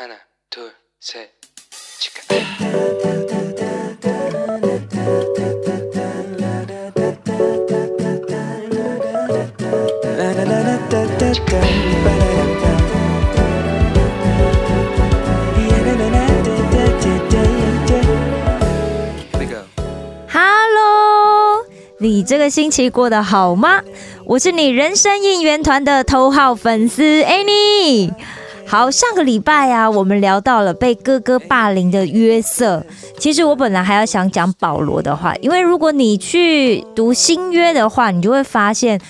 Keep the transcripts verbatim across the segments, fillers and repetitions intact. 하나, 둘, 셋, 치카.你这个星期过得好吗？我是你人生应援团的头号粉丝 Annie。 好，上个礼拜啊，我们聊到了被哥哥霸凌的约瑟。其实我本来还要想讲保罗的话，因为如果你去读新约的话，你就会发现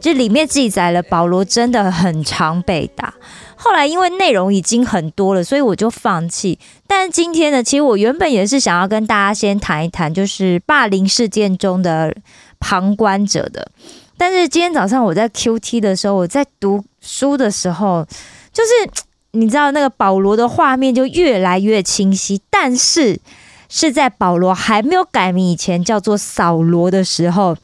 这里面记载了保罗真的很常被打。后来因为内容已经很多了，所以我就放弃。但今天呢，其实我原本也是想要跟大家先谈一谈，就是霸凌事件中的旁观者的。但是今天早上我在 Q T 的时候，我在读书的时候，就是你知道那个保罗的画面就越来越清晰，但是是在保罗还没有改名以前叫做扫罗的时候。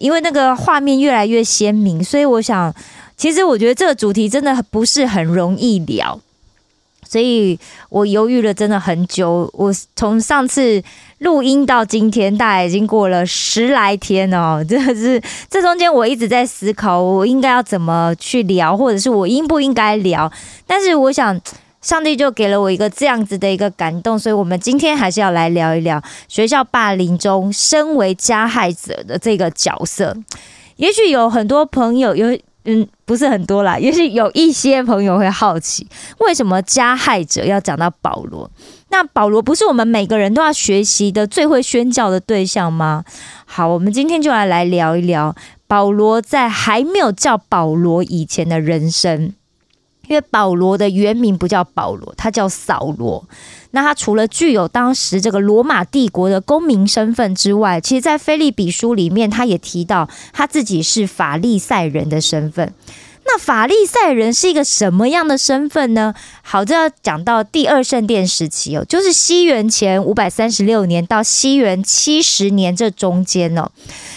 因为那个画面越来越鲜明，所以我想其实我觉得这个主题真的不是很容易聊，所以我犹豫了真的很久。我从上次录音到今天大概已经过了十来天哦，真的是这中间我一直在思考我应该要怎么去聊，或者是我应不应该聊，但是我想上帝就给了我一个这样子的一个感动，所以我们今天还是要来聊一聊学校霸凌中身为加害者的这个角色。也许有很多朋友有嗯，不是很多啦，也许有一些朋友会好奇，为什么加害者要讲到保罗？那保罗不是我们每个人都要学习的最会宣教的对象吗？好，我们今天就来来聊一聊保罗在还没有叫保罗以前的人生。因为保罗的原名不叫保罗，他叫扫罗。那他除了具有当时这个罗马帝国的公民身份之外，其实在腓立比书里面他也提到他自己是法利赛人的身份。那法利赛人是一个什么样的身份呢？好，这要讲到第二圣殿时期哦，就是西元前五百三十六年到西元七十年这中间哦。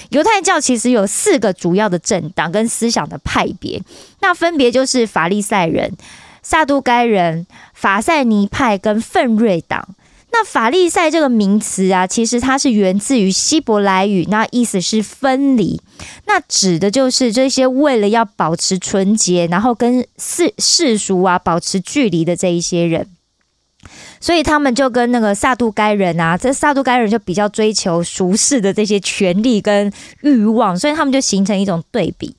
犹太教其实有四个主要的政党跟思想的派别，那分别就是法利赛人、撒都该人、法赛尼派跟奋锐党。那法利赛这个名词啊，其实它是源自于希伯来语，那意思是分离，那指的就是这些为了要保持纯洁，然后跟世世俗啊保持距离的这一些人。所以他们就跟那个撒都该人啊，这撒都该人就比较追求俗世的这些权利跟欲望，所以他们就形成一种对比。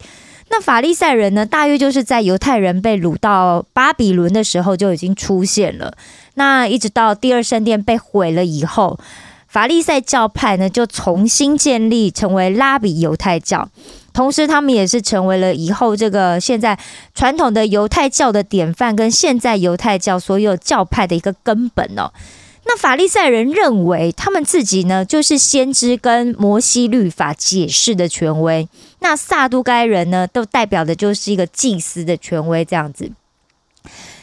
那法利赛人呢，大约就是在犹太人被掳到巴比伦的时候就已经出现了。那一直到第二圣殿被毁了以后，法利赛教派呢就重新建立成为拉比犹太教，同时他们也是成为了以后这个现在传统的犹太教的典范，跟现在犹太教所有教派的一个根本哦。那法利赛人认为他们自己呢就是先知跟摩西律法解释的权威，那撒都该人呢都代表的就是一个祭司的权威这样子。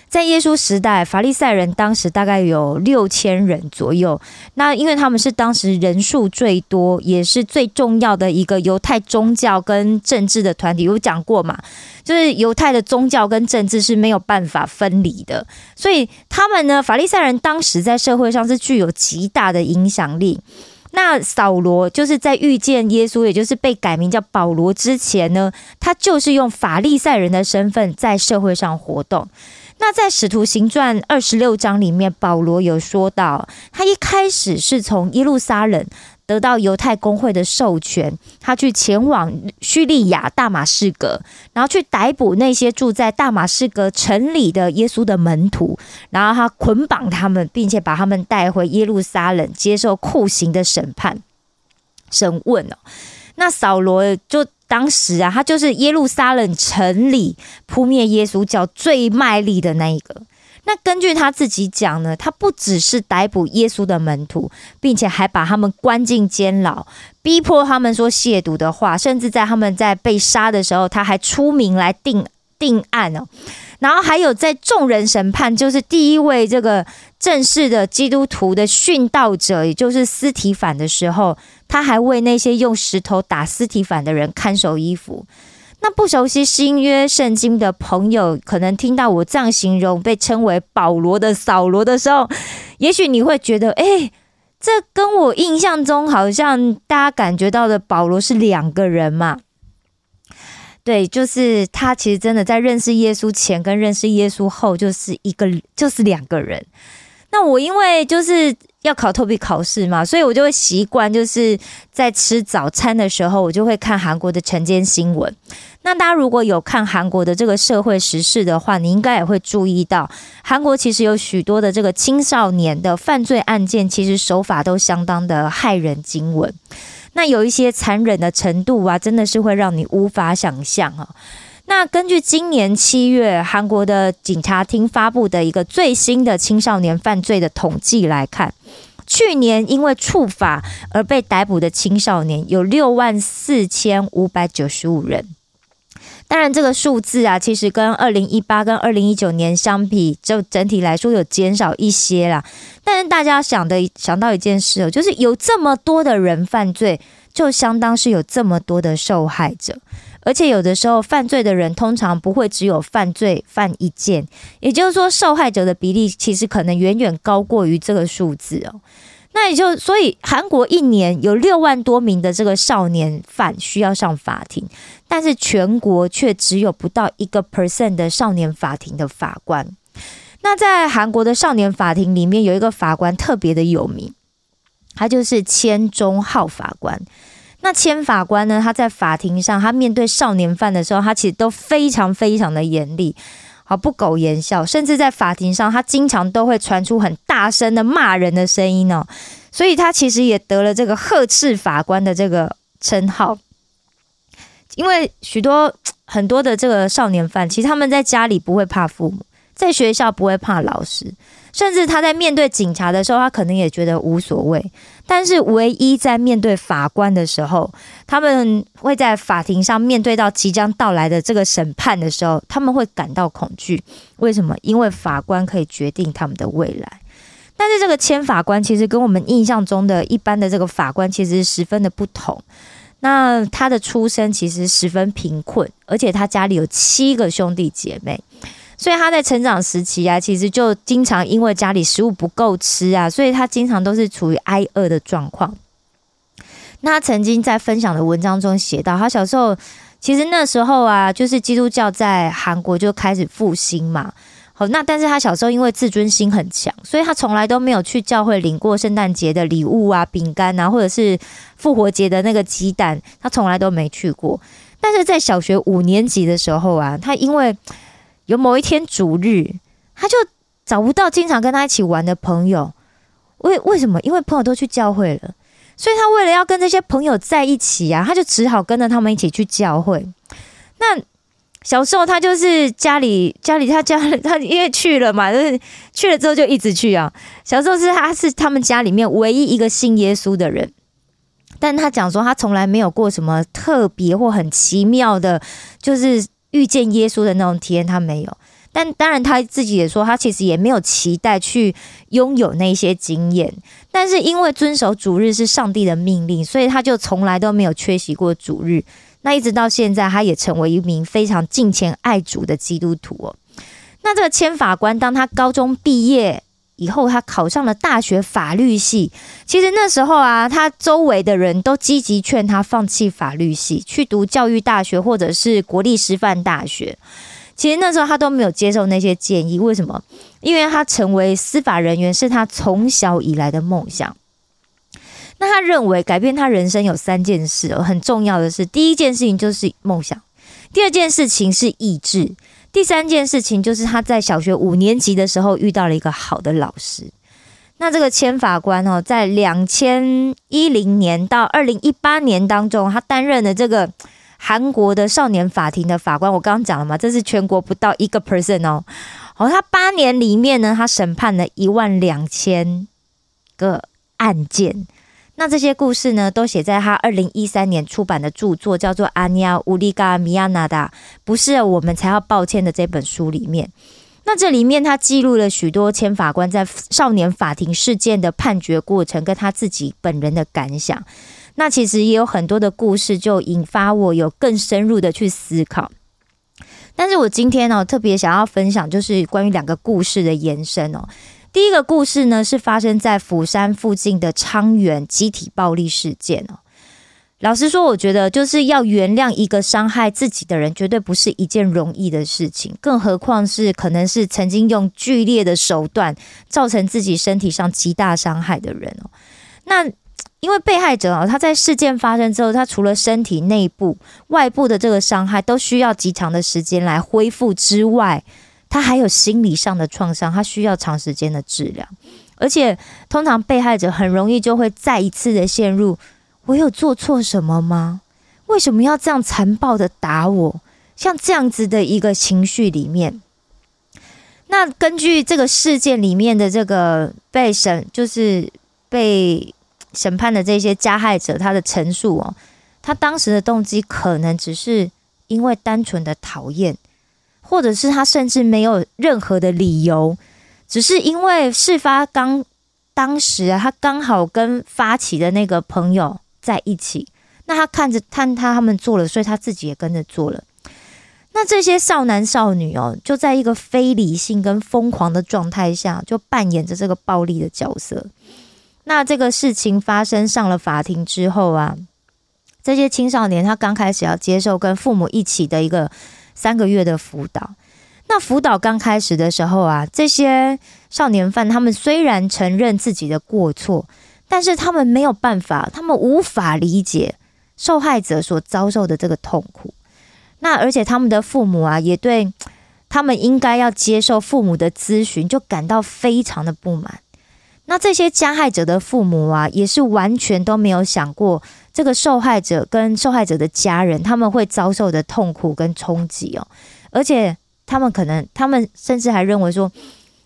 在耶稣时代，法利赛人当时大概有六千人左右，那因为他们是当时人数最多也是最重要的一个犹太宗教跟政治的团体。有讲过嘛，就是犹太的宗教跟政治是没有办法分离的，所以他们呢，法利赛人当时在社会上是具有极大的影响力。那扫罗就是在遇见耶稣，也就是被改名叫保罗之前呢，他就是用法利赛人的身份在社会上活动。那在《使徒行传》二十六章里面，保罗有说到他一开始是从耶路撒冷得到犹太公会的授权，他去前往叙利亚大马士革，然后去逮捕那些住在大马士革城里的耶稣的门徒，然后他捆绑他们，并且把他们带回耶路撒冷接受酷刑的审判审问哦。那扫罗就当时啊，他就是耶路撒冷城里扑灭耶稣教最卖力的那一个。那根据他自己讲呢，他不只是逮捕耶稣的门徒，并且还把他们关进监牢，逼迫他们说亵渎的话，甚至在他们在被杀的时候，他还出名来定定案哦。然后还有在众人审判，就是第一位这个正式的基督徒的殉道者，也就是司提反的时候，他还为那些用石头打司提反的人看守衣服。那不熟悉新约圣经的朋友，可能听到我这样形容被称为保罗的扫罗的时候，也许你会觉得，哎，这跟我印象中好像大家感觉到的保罗是两个人嘛。对，就是他其实真的在认识耶稣前跟认识耶稣后就是一个就是两个人。那我因为就是要考托比考试嘛，所以我就会习惯就是在吃早餐的时候我就会看韩国的晨间新闻。那大家如果有看韩国的这个社会时事的话，你应该也会注意到韩国其实有许多的这个青少年的犯罪案件，其实手法都相当的骇人惊闻。那有一些残忍的程度啊，真的是会让你无法想象啊。那根据今年七月韩国的警察厅发布的一个最新的青少年犯罪的统计来看，去年因为触法而被逮捕的青少年有六万四千五百九十五人。当然这个数字啊，其实跟二零一八跟二零一九年相比，就整体来说有减少一些啦。但是大家想的想到一件事哦，就是有这么多的人犯罪，就相当是有这么多的受害者。而且有的时候犯罪的人通常不会只有犯罪犯一件，也就是说受害者的比例其实可能远远高过于这个数字哦。那也就所以韩国一年有六万多名的这个少年犯需要上法庭，但是全国却只有不到一个 percent 的少年法庭的法官。那在韩国的少年法庭里面有一个法官特别的有名，他就是千钟浩法官。那千法官呢，他在法庭上他面对少年犯的时候，他其实都非常非常的严厉，好不苟言笑，甚至在法庭上他经常都会传出很大声的骂人的声音哦，所以他其实也得了这个呵斥法官的这个称号。因为许多很多的这个少年犯其实他们在家里不会怕父母，在学校不会怕老师，甚至他在面对警察的时候他可能也觉得无所谓，但是唯一在面对法官的时候，他们会在法庭上面对到即将到来的这个审判的时候，他们会感到恐惧。为什么？因为法官可以决定他们的未来。但是这个千法官其实跟我们印象中的一般的这个法官其实十分的不同。那他的出身其实十分贫困，而且他家里有七个兄弟姐妹，所以他在成长时期啊，其实就经常因为家里食物不够吃啊，所以他经常都是处于挨饿的状况。那他曾经在分享的文章中写到，他小时候其实那时候啊，就是基督教在韩国就开始复兴嘛。好，那但是他小时候因为自尊心很强，所以他从来都没有去教会领过圣诞节的礼物啊、饼干啊，或者是复活节的那个鸡蛋，他从来都没去过。但是在小学五年级的时候啊，他因为有某一天主日，他就找不到经常跟他一起玩的朋友。为为什么？因为朋友都去教会了，所以他为了要跟这些朋友在一起啊，他就只好跟着他们一起去教会。那小时候他就是家里家里他家他因为去了嘛，就是去了之后就一直去啊。小时候是他是他们家里面唯一一个信耶稣的人。但他讲说他从来没有过什么特别或很奇妙的，就是遇见耶稣的那种体验他没有。但当然他自己也说他其实也没有期待去拥有那些经验，但是因为遵守主日是上帝的命令，所以他就从来都没有缺席过主日。那一直到现在他也成为一名非常敬虔爱主的基督徒哦。那这个千法官当他高中毕业以后，他考上了大学法律系。其实那时候啊，他周围的人都积极劝他放弃法律系，去读教育大学或者是国立师范大学。其实那时候他都没有接受那些建议。为什么？因为他成为司法人员是他从小以来的梦想。那他认为改变他人生有三件事哦，很重要的是，第一件事情就是梦想，第二件事情是意志，第三件事情就是他在小学五年级的时候遇到了一个好的老师。那这个千法官哦，在二零一零年到二零一八年当中，他担任了这个韩国的少年法庭的法官。我刚刚讲了嘛，这是全国不到一个 percent 哦。好，他八年里面呢，他审判了一万两千个案件。那这些故事呢，都写在他二零一三年出版的著作叫做《Annie, 우리가 미안하다》，不是我们才要抱歉的这本书里面。那这里面他记录了许多千法官在少年法庭事件的判决过程跟他自己本人的感想。那其实也有很多的故事就引发我有更深入的去思考。 但是我今天特别想要分享就是关于两个故事的延伸哦。第一个故事呢是发生在釜山附近的昌原集体暴力事件哦。老实说我觉得就是要原谅一个伤害自己的人绝对不是一件容易的事情，更何况是可能是曾经用剧烈的手段造成自己身体上极大伤害的人哦。那 因为被害者哦，他在事件发生之后，他除了身体内部外部的这个伤害都需要极长的时间来恢复之外，他还有心理上的创伤，他需要长时间的治疗。而且通常被害者很容易就会再一次的陷入我有做错什么吗，为什么要这样残暴的打我，像这样子的一个情绪里面。 那根据这个事件里面的这个被审判的这些加害者，他的陈述哦，他当时的动机可能只是因为单纯的讨厌，或者是他甚至没有任何的理由，只是因为事发刚当时啊，他刚好跟发起的那个朋友在一起，那他看着看他们做了，所以他自己也跟着做了。 那这些少男少女哦，就在一个非理性跟疯狂的状态下就扮演着这个暴力的角色。那这个事情发生上了法庭之后啊，这些青少年他刚开始要接受跟父母一起的一个三个月的辅导。那辅导刚开始的时候啊，这些少年犯他们虽然承认自己的过错，但是他们没有办法，他们无法理解受害者所遭受的这个痛苦。 那而且他们的父母啊也对他们应该要接受父母的咨询就感到非常的不满。那这些加害者的父母啊也是完全都没有想过这个受害者跟受害者的家人他们会遭受的痛苦跟冲击哦，而且他们可能他们甚至还认为说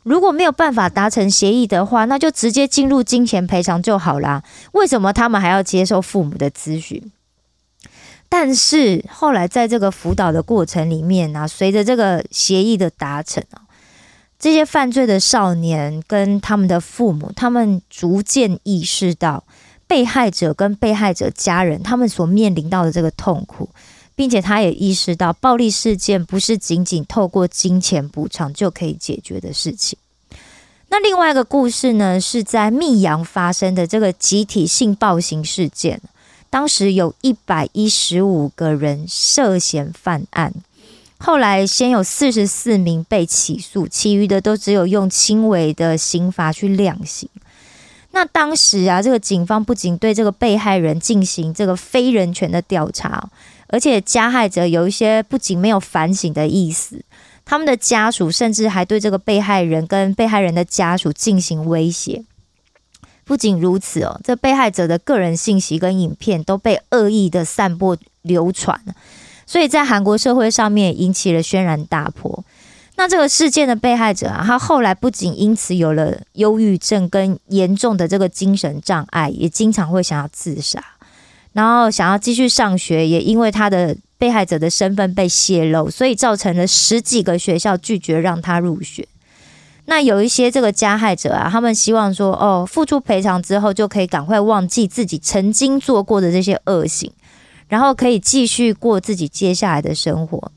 如果没有办法达成协议的话，那就直接进入金钱赔偿就好啦，为什么他们还要接受父母的咨询。 但是后来在这个辅导的过程里面啊，随着这个协议的达成啊，这些犯罪的少年跟他们的父母，他们逐渐意识到被害者跟被害者家人他们所面临到的这个痛苦，并且他也意识到暴力事件不是仅仅透过金钱补偿就可以解决的事情。那另外一个故事呢是在密阳发生的这个集体性暴行事件， 当时有一百一十五个人涉嫌犯案，后来先有 四十四名被起诉， 其余的都只有用轻微的刑罚去量刑。那当时啊，这个警方不仅对这个被害人进行这个非人权的调查，而且加害者有一些不仅没有反省的意思，他们的家属甚至还对这个被害人跟被害人的家属进行威胁。 不仅如此哦，这被害者的个人信息跟影片都被恶意的散播流传，所以在韩国社会上面引起了轩然大波。那这个事件的被害者啊，他后来不仅因此有了忧郁症跟严重的这个精神障碍，也经常会想要自杀，然后想要继续上学，也因为他的被害者的身份被泄露，所以造成了十几个学校拒绝让他入学。 那有一些这个加害者啊，他们希望说，哦，付出赔偿之后就可以赶快忘记自己曾经做过的这些恶行，然后可以继续过自己接下来的生活。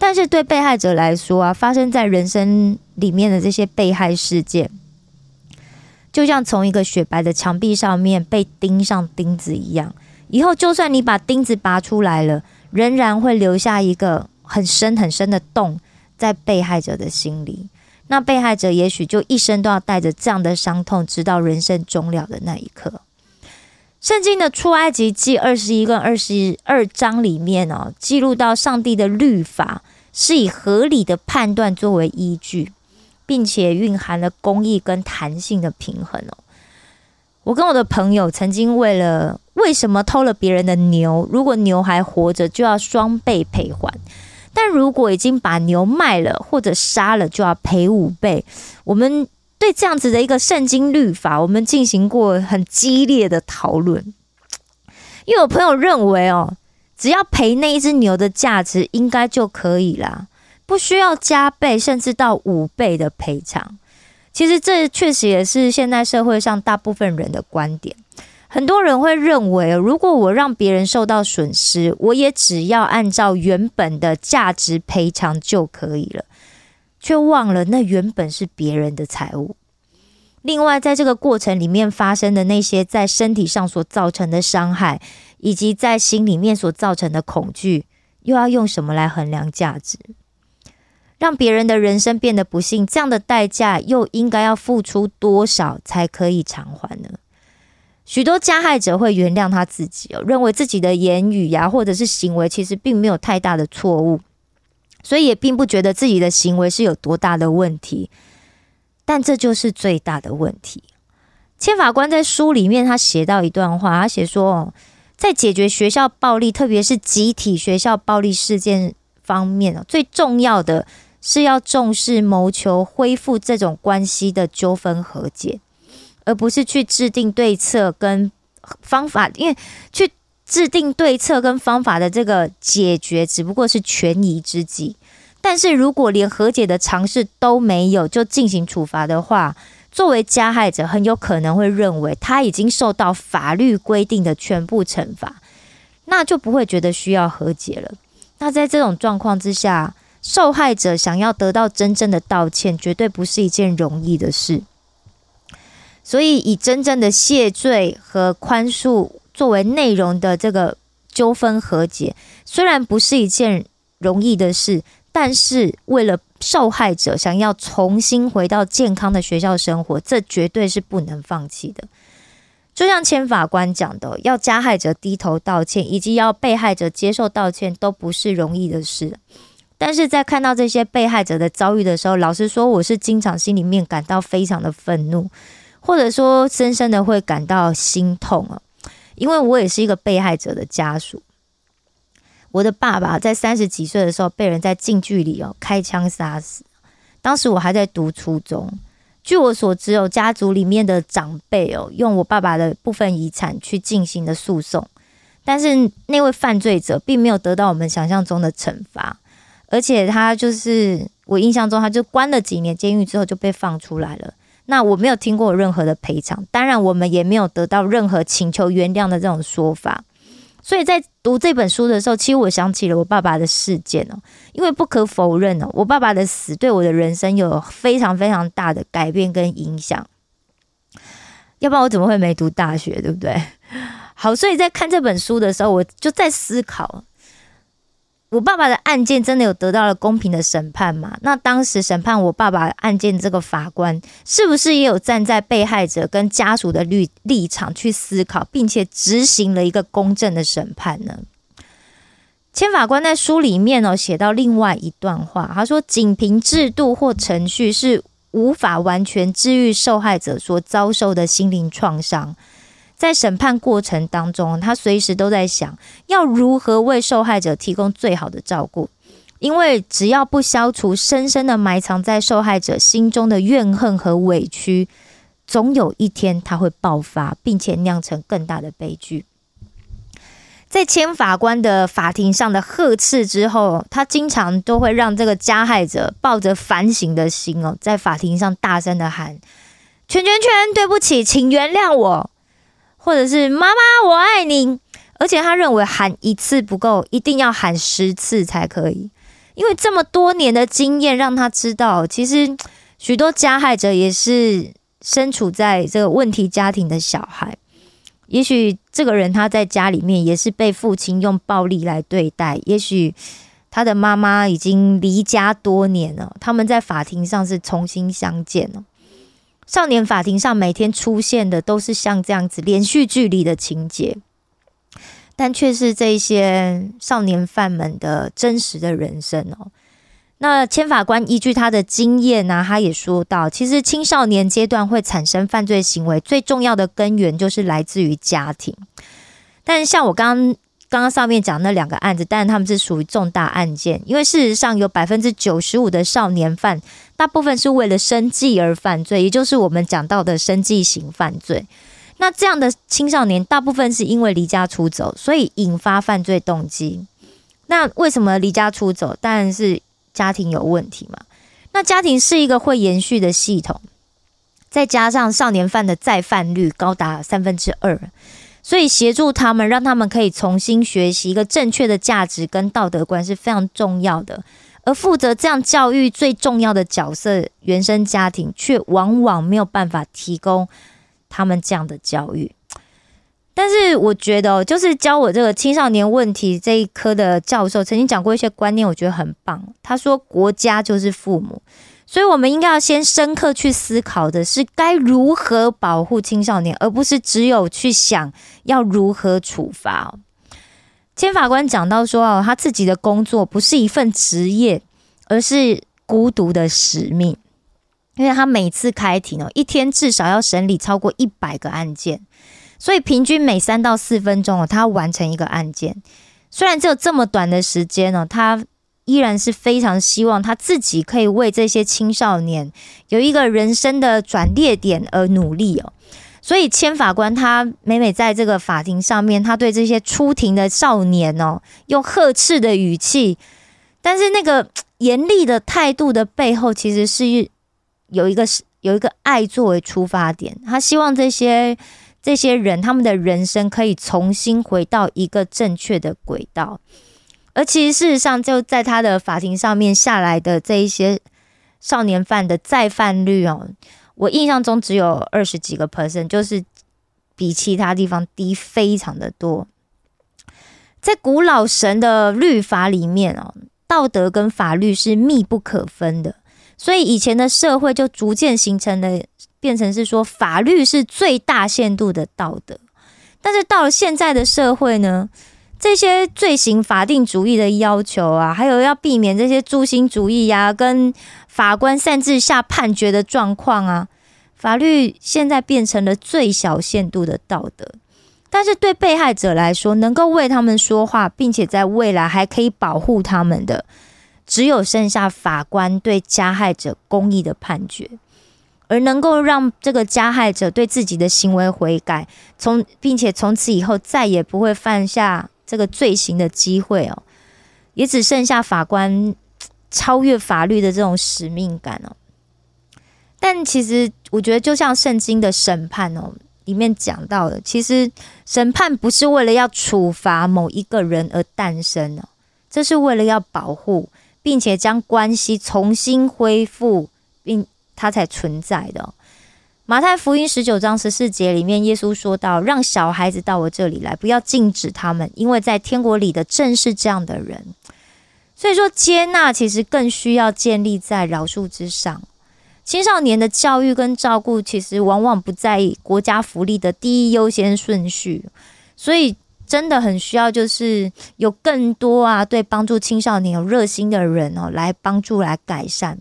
但是对被害者来说啊，发生在人生里面的这些被害事件，就像从一个雪白的墙壁上面被钉上钉子一样，以后就算你把钉子拔出来了，仍然会留下一个很深很深的洞在被害者的心里。 那被害者也许就一生都要带着这样的伤痛，直到人生终了的那一刻。圣经的出埃及记二十一跟二十二章里面哦，记录到上帝的律法是以合理的判断作为依据，并且蕴含了公义跟弹性的平衡哦。我跟我的朋友曾经为了为什么偷了别人的牛，如果牛还活着就要双倍赔还， 但如果已经把牛卖了或者杀了就要赔五倍。我们对这样子的一个圣经律法，我们进行过很激烈的讨论，因为我朋友认为哦，只要赔那一只牛的价值应该就可以啦，不需要加倍，甚至到五倍的赔偿。其实这确实也是现代社会上大部分人的观点。很多人会认为，如果我让别人受到损失，我也只要按照原本的价值赔偿就可以了，却忘了那原本是别人的财物。另外，在这个过程里面发生的那些在身体上所造成的伤害，以及在心里面所造成的恐惧，又要用什么来衡量价值？ 让别人的人生变得不幸，这样的代价又应该要付出多少才可以偿还呢？ 许多加害者会原谅他自己，认为自己的言语啊，或者是行为其实并没有太大的错误，所以也并不觉得自己的行为是有多大的问题。但这就是最大的问题。宪法官在书里面他写到一段话，他写说，在解决学校暴力，特别是集体学校暴力事件 方面，最重要的是要重视谋求恢复这种关系的纠纷和解，而不是去制定对策跟方法，因为去制定对策跟方法的这个解决只不过是权宜之计。但是如果连和解的尝试都没有就进行处罚的话，作为加害者很有可能会认为他已经受到法律规定的全部惩罚，那就不会觉得需要和解了。 那在这种状况之下，受害者想要得到真正的道歉，绝对不是一件容易的事。所以以真正的谢罪和宽恕作为内容的这个纠纷和解，虽然不是一件容易的事，但是为了受害者想要重新回到健康的学校生活，这绝对是不能放弃的。 就像牵法官讲的，要加害者低头道歉以及要被害者接受道歉都不是容易的事。但是在看到这些被害者的遭遇的时候，老实说我是经常心里面感到非常的愤怒，或者说深深的会感到心痛。因为我也是一个被害者的家属，我的爸爸在三十几岁的时候被人在禁区里哦开枪杀死，当时我还在读初中。 据我所知，家族里面的长辈哦，用我爸爸的部分遗产去进行的诉讼，但是那位犯罪者并没有得到我们想象中的惩罚，而且他就是我印象中他就关了几年监狱之后就被放出来了。那我没有听过任何的赔偿，当然我们也没有得到任何请求原谅的这种说法。所以在读这本书的时候，其实我想起了我爸爸的事件哦， 因为不可否认哦，我爸爸的死对我的人生有非常非常大的改变跟影响。 要不然我怎么会没读大学，对不对？好，所以在看这本书的时候，我就在思考我爸爸的案件真的有得到了公平的审判吗？那当时审判我爸爸案件这个法官是不是也有站在被害者跟家属的立场去思考，并且执行了一个公正的审判呢？宪法官在书里面哦写到另外一段话，他说仅凭制度或程序是 无法完全治愈受害者所遭受的心灵创伤。在审判过程当中，他随时都在想要如何为受害者提供最好的照顾，因为只要不消除深深的埋藏在受害者心中的怨恨和委屈，总有一天他会爆发并且酿成更大的悲剧。在牵法官的法庭上的呵斥之后，他经常都会让这个加害者抱着反省的心哦，在法庭上大声的喊，圈圈圈，对不起，请原谅我，或者是妈妈我爱您。而且他认为喊一次不够，一定要喊十次才可以，因为这么多年的经验让他知道，其实许多加害者也是身处在这个问题家庭的小孩。 少年法庭上每天出现的都是像这样子连续剧里的情节，但却是这些少年犯们的真实的人生哦。那牵法官依据他的经验呢，他也说到，其实青少年阶段会产生犯罪行为，最重要的根源就是来自于家庭。但像我刚刚刚上面讲那两个案子，当然他们是属于重大案件，因为事实上有百分之九十五的少年犯，大部分是为了生计而犯罪，也就是我们讲到的生计型犯罪。那这样的青少年大部分是因为离家出走，所以引发犯罪动机。那为什么离家出走？当然是家庭有问题嘛。那家庭是一个会延续的系统。再加上少年犯的再犯率高达三分之二，所以协助他们，让他们可以重新学习一个正确的价值跟道德观是非常重要的。而负责这样教育最重要的角色，原生家庭却往往没有办法提供他们这样的教育。但是我觉得，就是教我这个青少年问题这一科的教授曾经讲过一些观念，我觉得很棒。他说，国家就是父母，所以我们应该要先深刻去思考的是该如何保护青少年，而不是只有去想要如何处罚。千法官讲到说，他自己的工作不是一份职业，而是孤独的使命，因为他每次开庭一天至少要审理超过一百个案件。所以平均每三到四分钟哦，他完成一个案件。虽然只有这么短的时间哦，他依然是非常希望他自己可以为这些青少年有一个人生的转捩点而努力哦。所以千法官他每每在这个法庭上面，他对这些出庭的少年哦，用呵斥的语气，但是那个严厉的态度的背后，其实是有一个有一个爱作为出发点，他希望这些。这些人他们的人生可以重新回到一个正确的轨道，而其实事实上就在他的法庭上面下来的这一些少年犯的再犯率哦，我印象中只有二十几个 percent， 就是比其他地方低非常的多。在古老神的律法里面哦，道德跟法律是密不可分的，所以以前的社会就逐渐形成了。变成是说法律是最大限度的道德，但是到了现在的社会呢，这些罪行法定主义的要求啊，还有要避免这些诛心主义啊，跟法官擅自下判决的状况啊，法律现在变成了最小限度的道德。但是对被害者来说，能够为他们说话，并且在未来还可以保护他们的，只有剩下法官对加害者公义的判决。而能够让这个加害者对自己的行为悔改，从并且从此以后再也不会犯下这个罪行的机会哦，也只剩下法官超越法律的这种使命感哦。但其实我觉得，就像圣经的审判哦里面讲到的，其实审判不是为了要处罚某一个人而诞生哦，这是为了要保护，并且将关系重新恢复，并。它才存在的。马太福音十九章十四节里面，耶稣说到：“让小孩子到我这里来，不要禁止他们，因为在天国里的正是这样的人。”所以说，接纳其实更需要建立在饶恕之上。青少年的教育跟照顾，其实往往不在国家福利的第一优先顺序，所以真的很需要就是有更多啊，对帮助青少年有热心的人哦，来帮助来改善。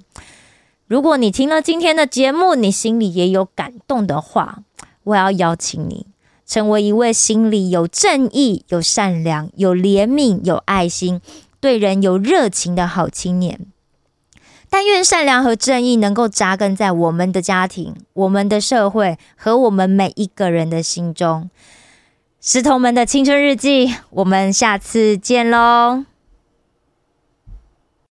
如果你听了今天的节目，你心里也有感动的话，我要邀请你成为一位心里有正义、有善良、有怜悯、有爱心、对人有热情的好青年。但愿善良和正义能够扎根在我们的家庭、我们的社会和我们每一个人的心中。石头们的青春日记，我们下次见咯。